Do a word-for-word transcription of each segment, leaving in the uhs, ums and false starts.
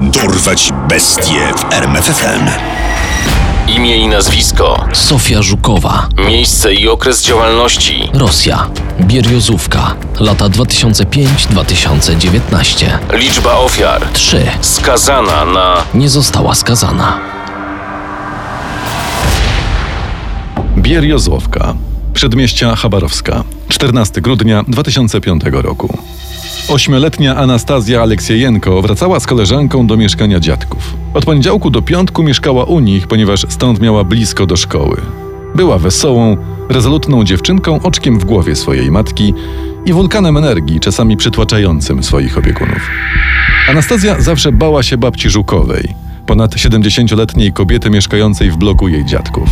Dorwać bestie w R M F F M. Imię i nazwisko: Sofia Żukowa. Miejsce i okres działalności: Rosja, Bieriezówka, lata dwa tysiące piąty do dwa tysiące dziewiętnastego. Liczba ofiar: trzy. Skazana na... Nie została skazana. Bieriezowka, przedmieścia Chabarowska, czternastego grudnia dwa tysiące piątego roku. Ośmioletnia Anastazja Aleksiejenko wracała z koleżanką do mieszkania dziadków. Od poniedziałku do piątku mieszkała u nich, ponieważ stąd miała blisko do szkoły. Była wesołą, rezolutną dziewczynką, oczkiem w głowie swojej matki i wulkanem energii, czasami przytłaczającym swoich opiekunów. Anastazja zawsze bała się babci Żukowej, ponad siedemdziesięcioletniej kobiety mieszkającej w bloku jej dziadków.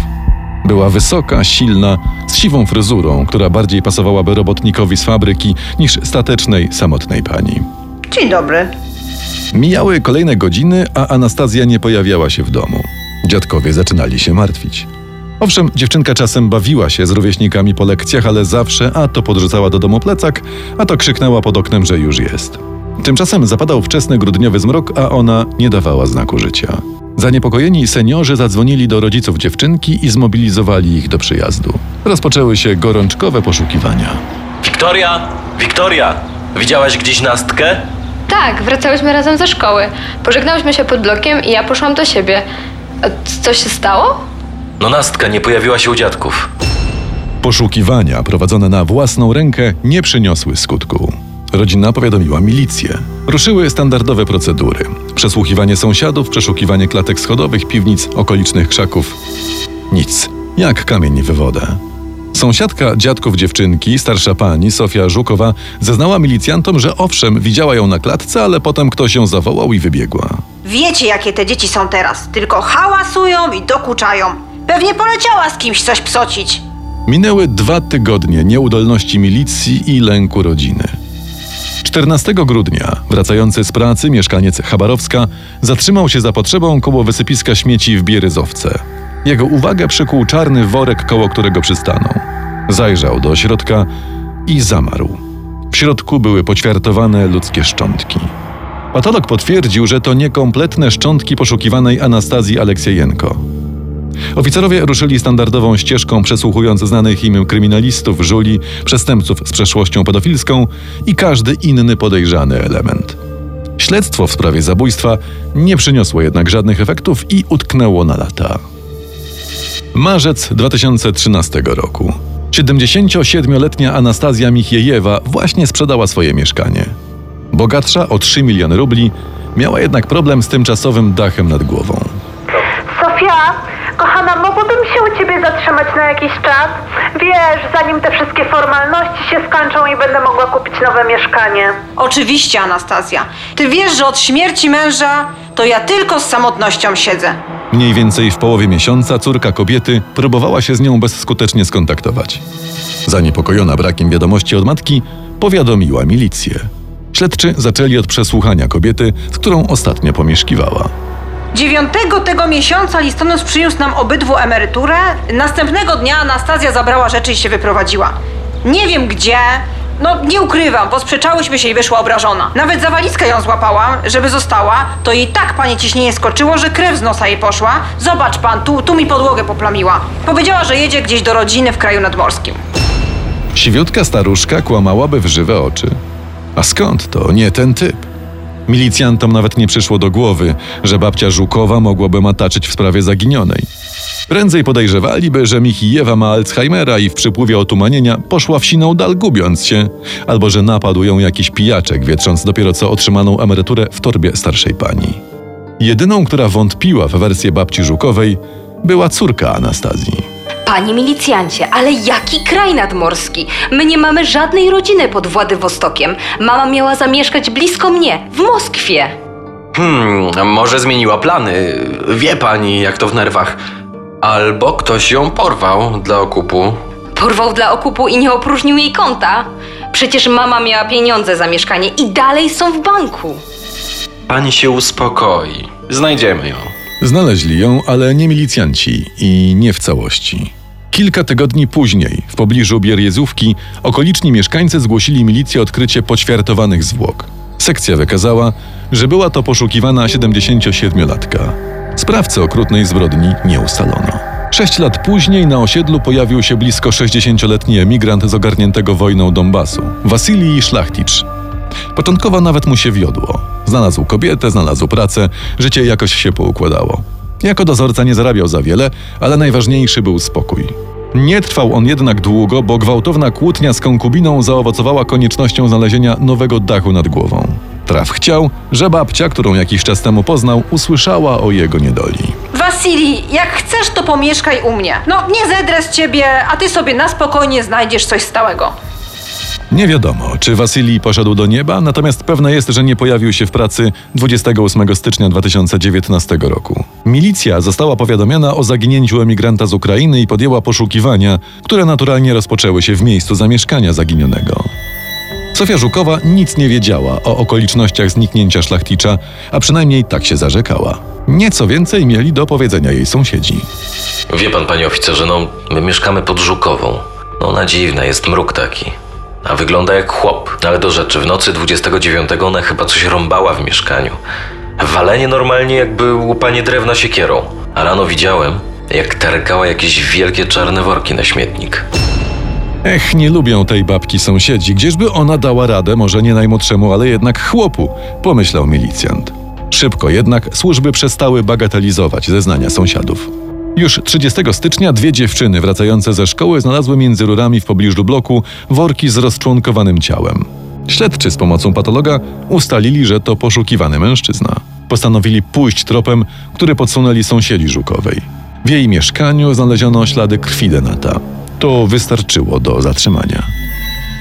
Była wysoka, silna, z siwą fryzurą, która bardziej pasowałaby robotnikowi z fabryki niż statecznej, samotnej pani. Dzień dobry. Mijały kolejne godziny, a Anastazja nie pojawiała się w domu. Dziadkowie zaczynali się martwić. Owszem, dziewczynka czasem bawiła się z rówieśnikami po lekcjach, ale zawsze a to podrzucała do domu plecak, a to krzyknęła pod oknem, że już jest. Tymczasem zapadał wczesny grudniowy zmrok, a ona nie dawała znaku życia. Zaniepokojeni seniorzy zadzwonili do rodziców dziewczynki i zmobilizowali ich do przyjazdu. Rozpoczęły się gorączkowe poszukiwania. Wiktoria! Wiktoria! Widziałaś gdzieś Nastkę? Tak, wracałyśmy razem ze szkoły. Pożegnałyśmy się pod blokiem i ja poszłam do siebie. A co się stało? No Nastka nie pojawiła się u dziadków. Poszukiwania prowadzone na własną rękę nie przyniosły skutku. Rodzina powiadomiła milicję. Ruszyły standardowe procedury. Przesłuchiwanie sąsiadów, przeszukiwanie klatek schodowych, piwnic, okolicznych krzaków. Nic. Jak kamień w wodę. Sąsiadka dziadków dziewczynki, starsza pani Sofia Żukowa, zeznała milicjantom, że owszem, widziała ją na klatce, ale potem ktoś ją zawołał i wybiegła. Wiecie, jakie te dzieci są teraz. Tylko hałasują i dokuczają. Pewnie poleciała z kimś coś psocić. Minęły dwa tygodnie nieudolności milicji i lęku rodziny. czternastego grudnia wracający z pracy mieszkaniec Chabarowska zatrzymał się za potrzebą koło wysypiska śmieci w Bieriezowce. Jego uwagę przykuł czarny worek, koło którego przystanął. Zajrzał do środka i zamarł. W środku były poćwiartowane ludzkie szczątki. Patolog potwierdził, że to niekompletne szczątki poszukiwanej Anastazji Aleksiejenko. Oficerowie ruszyli standardową ścieżką, przesłuchując znanych im kryminalistów, żuli, przestępców z przeszłością pedofilską i każdy inny podejrzany element. Śledztwo w sprawie zabójstwa nie przyniosło jednak żadnych efektów i utknęło na lata. Marzec dwa tysiące trzynastego roku. siedemdziesięciosiedmioletnia Anastazja Michijewa właśnie sprzedała swoje mieszkanie. Bogatsza o trzy miliony rubli, miała jednak problem z tymczasowym dachem nad głową. Sofia! Kochana, mogłabym się u ciebie zatrzymać na jakiś czas? Wiesz, zanim te wszystkie formalności się skończą i będę mogła kupić nowe mieszkanie. Oczywiście, Anastazja. Ty wiesz, że od śmierci męża to ja tylko z samotnością siedzę. Mniej więcej w połowie miesiąca córka kobiety próbowała się z nią bezskutecznie skontaktować. Zaniepokojona brakiem wiadomości od matki, powiadomiła milicję. Śledczy zaczęli od przesłuchania kobiety, z którą ostatnio pomieszkiwała. Dziewiątego tego miesiąca listonosz przyniósł nam obydwu emeryturę. Następnego dnia Anastazja zabrała rzeczy i się wyprowadziła. Nie wiem gdzie, no nie ukrywam, posprzechałyśmy się i wyszła obrażona. Nawet za walizkę ją złapałam, żeby została, to jej tak, panie, ciśnienie skoczyło, że krew z nosa jej poszła. Zobacz pan, tu, tu mi podłogę poplamiła. Powiedziała, że jedzie gdzieś do rodziny w kraju nadmorskim. Siwiutka staruszka kłamałaby w żywe oczy. A skąd to? Nie ten typ. Milicjantom nawet nie przyszło do głowy, że babcia Żukowa mogłaby mataczyć w sprawie zaginionej. Prędzej podejrzewaliby, że Michijewa ma Alzheimera i w przypływie otumanienia poszła w siną dal, gubiąc się, albo że napadł ją jakiś pijaczek, wietrząc dopiero co otrzymaną emeryturę w torbie starszej pani. Jedyną, która wątpiła w wersję babci Żukowej, była córka Anastazji. Panie milicjancie, ale jaki kraj nadmorski? My nie mamy żadnej rodziny pod Władywostokiem. Mama miała zamieszkać blisko mnie, w Moskwie. Hmm, może zmieniła plany. Wie pani, jak to w nerwach. Albo ktoś ją porwał dla okupu. Porwał dla okupu i nie opróżnił jej konta? Przecież mama miała pieniądze za mieszkanie i dalej są w banku. Pani się uspokoi. Znajdziemy ją. Znaleźli ją, ale nie milicjanci i nie w całości. Kilka tygodni później, w pobliżu Bieriezówki, okoliczni mieszkańcy zgłosili milicji odkrycie poćwiartowanych zwłok. Sekcja wykazała, że była to poszukiwana siedemdziesięciosiedmiolatka. Sprawcy okrutnej zbrodni nie ustalono. Sześć lat później na osiedlu pojawił się blisko sześćdziesięcioletni emigrant z ogarniętego wojną Donbasu, Wasilij Szlachticz. Początkowo nawet mu się wiodło. Znalazł kobietę, znalazł pracę, życie jakoś się poukładało. Jako dozorca nie zarabiał za wiele, ale najważniejszy był spokój. Nie trwał on jednak długo, bo gwałtowna kłótnia z konkubiną zaowocowała koniecznością znalezienia nowego dachu nad głową. Traf chciał, że babcia, którą jakiś czas temu poznał, usłyszała o jego niedoli. Wasilij, jak chcesz, to pomieszkaj u mnie. No, nie zedrę z ciebie, a ty sobie na spokojnie znajdziesz coś stałego. Nie wiadomo, czy Wasilij poszedł do nieba, natomiast pewne jest, że nie pojawił się w pracy dwudziestego ósmego stycznia dwa tysiące dziewiętnastego roku. Milicja została powiadomiona o zaginięciu emigranta z Ukrainy i podjęła poszukiwania, które naturalnie rozpoczęły się w miejscu zamieszkania zaginionego. Sofia Żukowa nic nie wiedziała o okolicznościach zniknięcia Szlachticza, a przynajmniej tak się zarzekała. Nieco więcej mieli do powiedzenia jej sąsiedzi. Wie pan, panie oficerze, no my mieszkamy pod Żukową. No ona dziwna, jest mruk taki. A wygląda jak chłop, ale do rzeczy, w nocy dwudziestego dziewiątego ona chyba coś rąbała w mieszkaniu. Walenie normalnie jakby łupanie drewna siekierą. A rano widziałem, jak targała jakieś wielkie czarne worki na śmietnik. Ech, nie lubią tej babki sąsiedzi. Gdzieżby ona dała radę, może nie najmłodszemu, ale jednak chłopu, pomyślał milicjant. Szybko jednak służby przestały bagatelizować zeznania sąsiadów. Już trzydziestego stycznia dwie dziewczyny wracające ze szkoły znalazły między rurami w pobliżu bloku worki z rozczłonkowanym ciałem. Śledczy z pomocą patologa ustalili, że to poszukiwany mężczyzna. Postanowili pójść tropem, który podsunęli sąsiedzi Żukowej. W jej mieszkaniu znaleziono ślady krwi Denata. To wystarczyło do zatrzymania.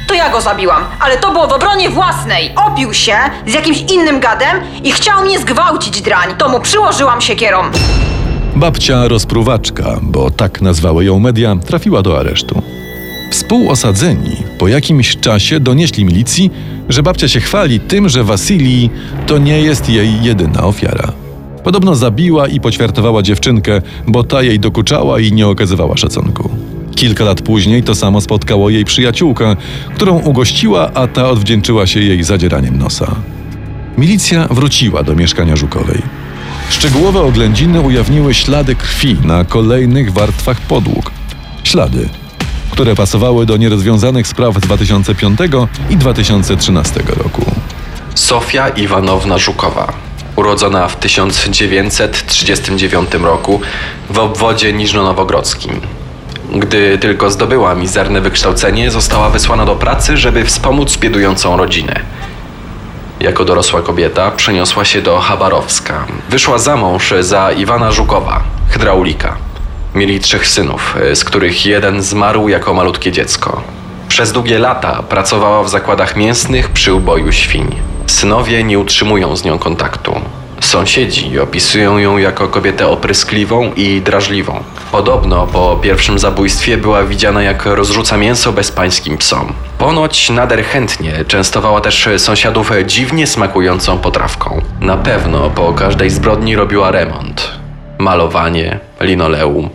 To ja go zabiłam, ale to było w obronie własnej. Opił się z jakimś innym gadem i chciał mnie zgwałcić, drań. To mu przyłożyłam siekierą. Babcia rozpruwaczka, bo tak nazwały ją media, trafiła do aresztu. Współosadzeni po jakimś czasie donieśli milicji, że babcia się chwali tym, że Wasilij to nie jest jej jedyna ofiara. Podobno zabiła i poćwiartowała dziewczynkę, bo ta jej dokuczała i nie okazywała szacunku. Kilka lat później to samo spotkało jej przyjaciółkę, którą ugościła, a ta odwdzięczyła się jej zadzieraniem nosa. Milicja wróciła do mieszkania Żukowej. Szczegółowe oględziny ujawniły ślady krwi na kolejnych warstwach podłóg. Ślady, które pasowały do nierozwiązanych spraw dwa tysiące piątego i dwa tysiące trzynastego roku. Sofia Iwanowna Żukowa, urodzona w tysiąc dziewięćset trzydziestym dziewiątym roku w obwodzie niżnonowogrodzkim. Gdy tylko zdobyła mizerne wykształcenie, została wysłana do pracy, żeby wspomóc biedującą rodzinę. Jako dorosła kobieta przeniosła się do Chabarowska. Wyszła za mąż za Iwana Żukowa, hydraulika. Mieli trzech synów, z których jeden zmarł jako malutkie dziecko. Przez długie lata pracowała w zakładach mięsnych przy uboju świń. Synowie nie utrzymują z nią kontaktu. Sąsiedzi opisują ją jako kobietę opryskliwą i drażliwą. Podobno po pierwszym zabójstwie była widziana, jak rozrzuca mięso bezpańskim psom. Ponoć nader chętnie częstowała też sąsiadów dziwnie smakującą potrawką. Na pewno po każdej zbrodni robiła remont. Malowanie, linoleum.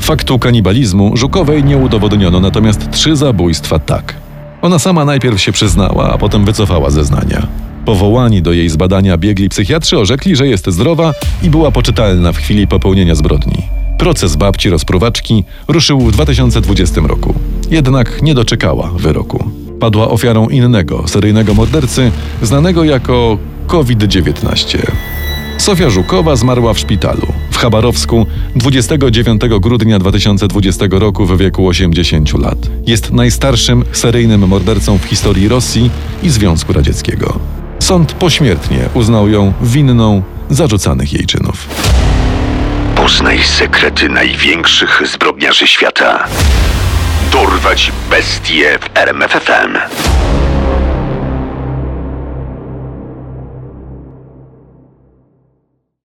Faktu kanibalizmu Żukowej nie udowodniono, natomiast trzy zabójstwa tak. Ona sama najpierw się przyznała, a potem wycofała zeznania. Powołani do jej zbadania biegli psychiatrzy orzekli, że jest zdrowa i była poczytalna w chwili popełnienia zbrodni. Proces babci rozpruwaczki ruszył w dwa tysiące dwudziestym roku. Jednak nie doczekała wyroku. Padła ofiarą innego, seryjnego mordercy, znanego jako COVID dziewiętnaście. Sofia Żukowa zmarła w szpitalu w Chabarowsku dwudziestego dziewiątego grudnia dwa tysiące dwudziestego roku w wieku osiemdziesięciu lat. Jest najstarszym seryjnym mordercą w historii Rosji i Związku Radzieckiego. Sąd pośmiertnie uznał ją winną zarzucanych jej czynów. Poznaj sekrety największych zbrodniarzy świata. Dorwać bestie w R M F F M.